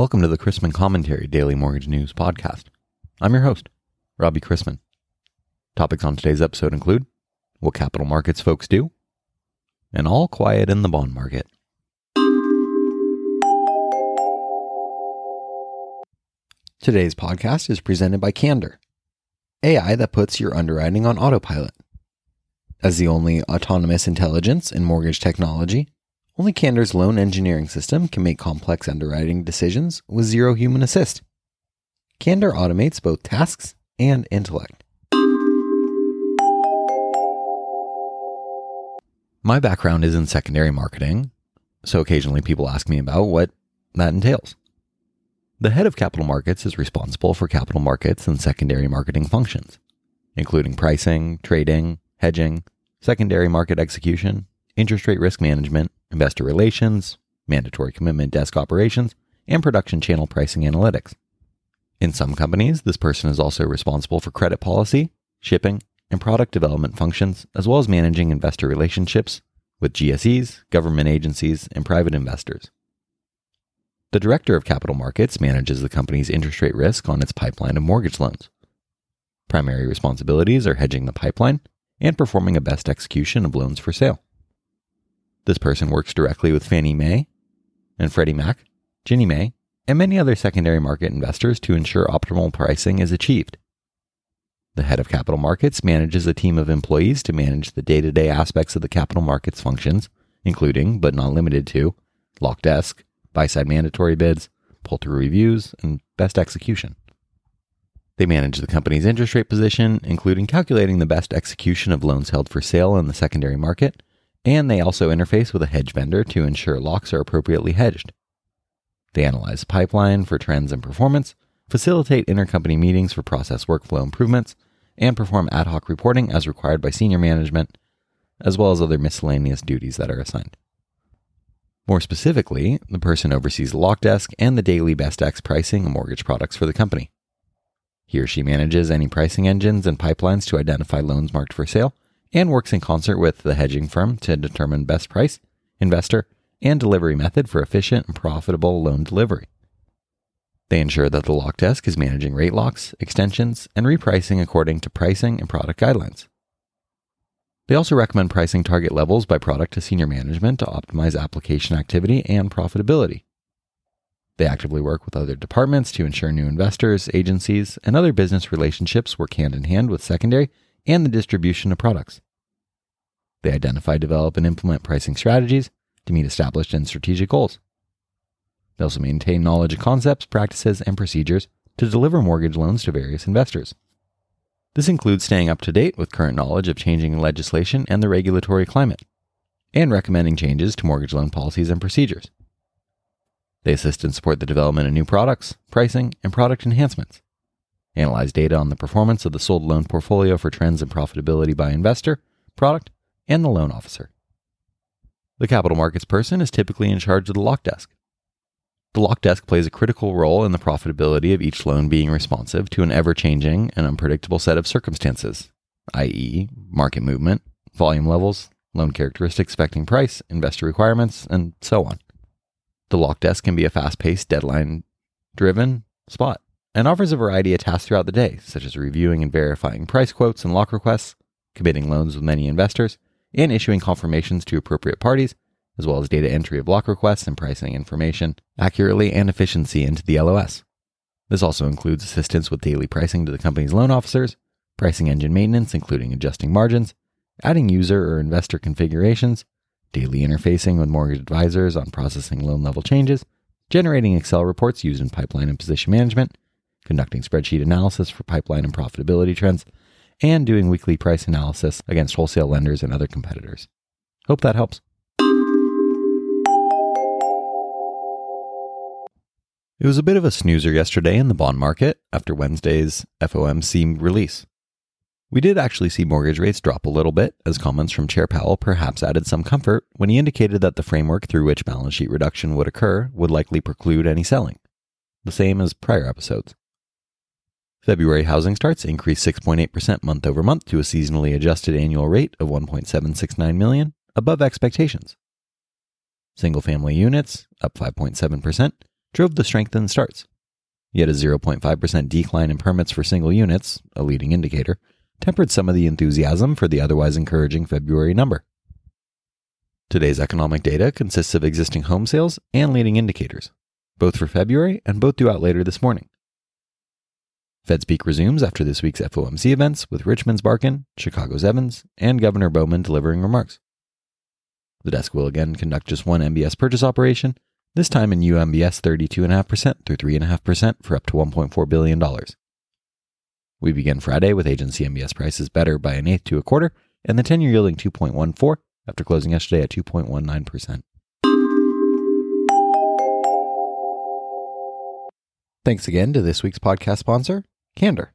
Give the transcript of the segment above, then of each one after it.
Welcome to the Chrisman Commentary Daily Mortgage News Podcast. I'm your host, Robbie Chrisman. Topics on today's episode include what capital markets folks do, and all quiet in the bond market. Today's podcast is presented by Candor, AI that puts your underwriting on autopilot. As the only autonomous intelligence in mortgage technology, only Candor's loan engineering system can make complex underwriting decisions with zero human assist. Candor automates both tasks and intellect. My background is in secondary marketing, so occasionally people ask me about what that entails. The head of capital markets is responsible for capital markets and secondary marketing functions, including pricing, trading, hedging, secondary market execution, interest rate risk management, investor relations, mandatory commitment desk operations, and production channel pricing analytics. In some companies, this person is also responsible for credit policy, shipping, and product development functions, as well as managing investor relationships with GSEs, government agencies, and private investors. The director of capital markets manages the company's interest rate risk on its pipeline of mortgage loans. Primary responsibilities are hedging the pipeline and performing a best execution of loans for sale. This person works directly with Fannie Mae and Freddie Mac, Ginnie Mae, and many other secondary market investors to ensure optimal pricing is achieved. The head of capital markets manages a team of employees to manage the day-to-day aspects of the capital markets functions, including, but not limited to, lock desk, buy-side mandatory bids, pull-through reviews, and best execution. They manage the company's interest rate position, including calculating the best execution of loans held for sale in the secondary market, and they also interface with a hedge vendor to ensure locks are appropriately hedged. They analyze the pipeline for trends and performance, facilitate intercompany meetings for process workflow improvements, and perform ad hoc reporting as required by senior management, as well as other miscellaneous duties that are assigned. More specifically, the person oversees the lock desk and the daily best ex pricing of mortgage products for the company. He or she manages any pricing engines and pipelines to identify loans marked for sale, and works in concert with the hedging firm to determine best price, investor, and delivery method for efficient and profitable loan delivery. They ensure that the lock desk is managing rate locks, extensions, and repricing according to pricing and product guidelines. They also recommend pricing target levels by product to senior management to optimize application activity and profitability. They actively work with other departments to ensure new investors, agencies, and other business relationships work hand-in-hand with secondary and the distribution of products. They identify, develop, and implement pricing strategies to meet established and strategic goals. They also maintain knowledge of concepts, practices, and procedures to deliver mortgage loans to various investors. This includes staying up to date with current knowledge of changing legislation and the regulatory climate, and recommending changes to mortgage loan policies and procedures. They assist and support the development of new products, pricing, and product enhancements. Analyze data on the performance of the sold loan portfolio for trends and profitability by investor, product, and the loan officer. The capital markets person is typically in charge of the lock desk. The lock desk plays a critical role in the profitability of each loan being responsive to an ever-changing and unpredictable set of circumstances, i.e. market movement, volume levels, loan characteristics affecting price, investor requirements, and so on. The lock desk can be a fast-paced, deadline-driven spot, and offers a variety of tasks throughout the day, such as reviewing and verifying price quotes and lock requests, committing loans with many investors, and issuing confirmations to appropriate parties, as well as data entry of lock requests and pricing information accurately and efficiently into the LOS. This also includes assistance with daily pricing to the company's loan officers, pricing engine maintenance, including adjusting margins, adding user or investor configurations, daily interfacing with mortgage advisors on processing loan level changes, generating Excel reports used in pipeline and position management, conducting spreadsheet analysis for pipeline and profitability trends, and doing weekly price analysis against wholesale lenders and other competitors. Hope that helps. It was a bit of a snoozer yesterday in the bond market after Wednesday's FOMC release. We did actually see mortgage rates drop a little bit, as comments from Chair Powell perhaps added some comfort when he indicated that the framework through which balance sheet reduction would occur would likely preclude any selling, the same as prior episodes. February housing starts increased 6.8% month over month to a seasonally adjusted annual rate of 1.769 million, above expectations. Single-family units, up 5.7%, drove the strength in starts. Yet a 0.5% decline in permits for single units, a leading indicator, tempered some of the enthusiasm for the otherwise encouraging February number. Today's economic data consists of existing home sales and leading indicators, both for February and both due out later this morning. FedSpeak resumes after this week's FOMC events with Richmond's Barkin, Chicago's Evans, and Governor Bowman delivering remarks. The desk will again conduct just one MBS purchase operation, this time in UMBS 32.5% through 3.5% for up to $1.4 billion. We begin Friday with agency MBS prices better by 1/8 to a quarter, and the 10-year yielding 2.14 after closing yesterday at 2.19%. Thanks again to this week's podcast sponsor, Candor,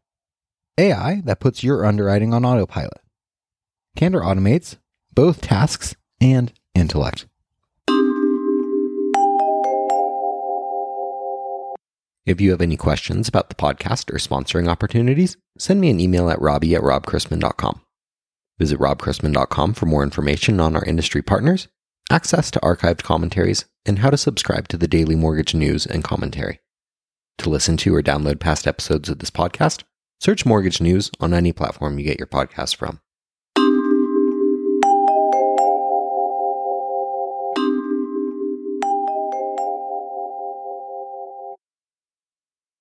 AI that puts your underwriting on autopilot. Candor automates both tasks and intellect. If you have any questions about the podcast or sponsoring opportunities, send me an email at robbie@robchrisman.com. Visit RobChrisman.com for more information on our industry partners, access to archived commentaries, and how to subscribe to the daily mortgage news and commentary. To listen to or download past episodes of this podcast, search Mortgage News on any platform you get your podcast from.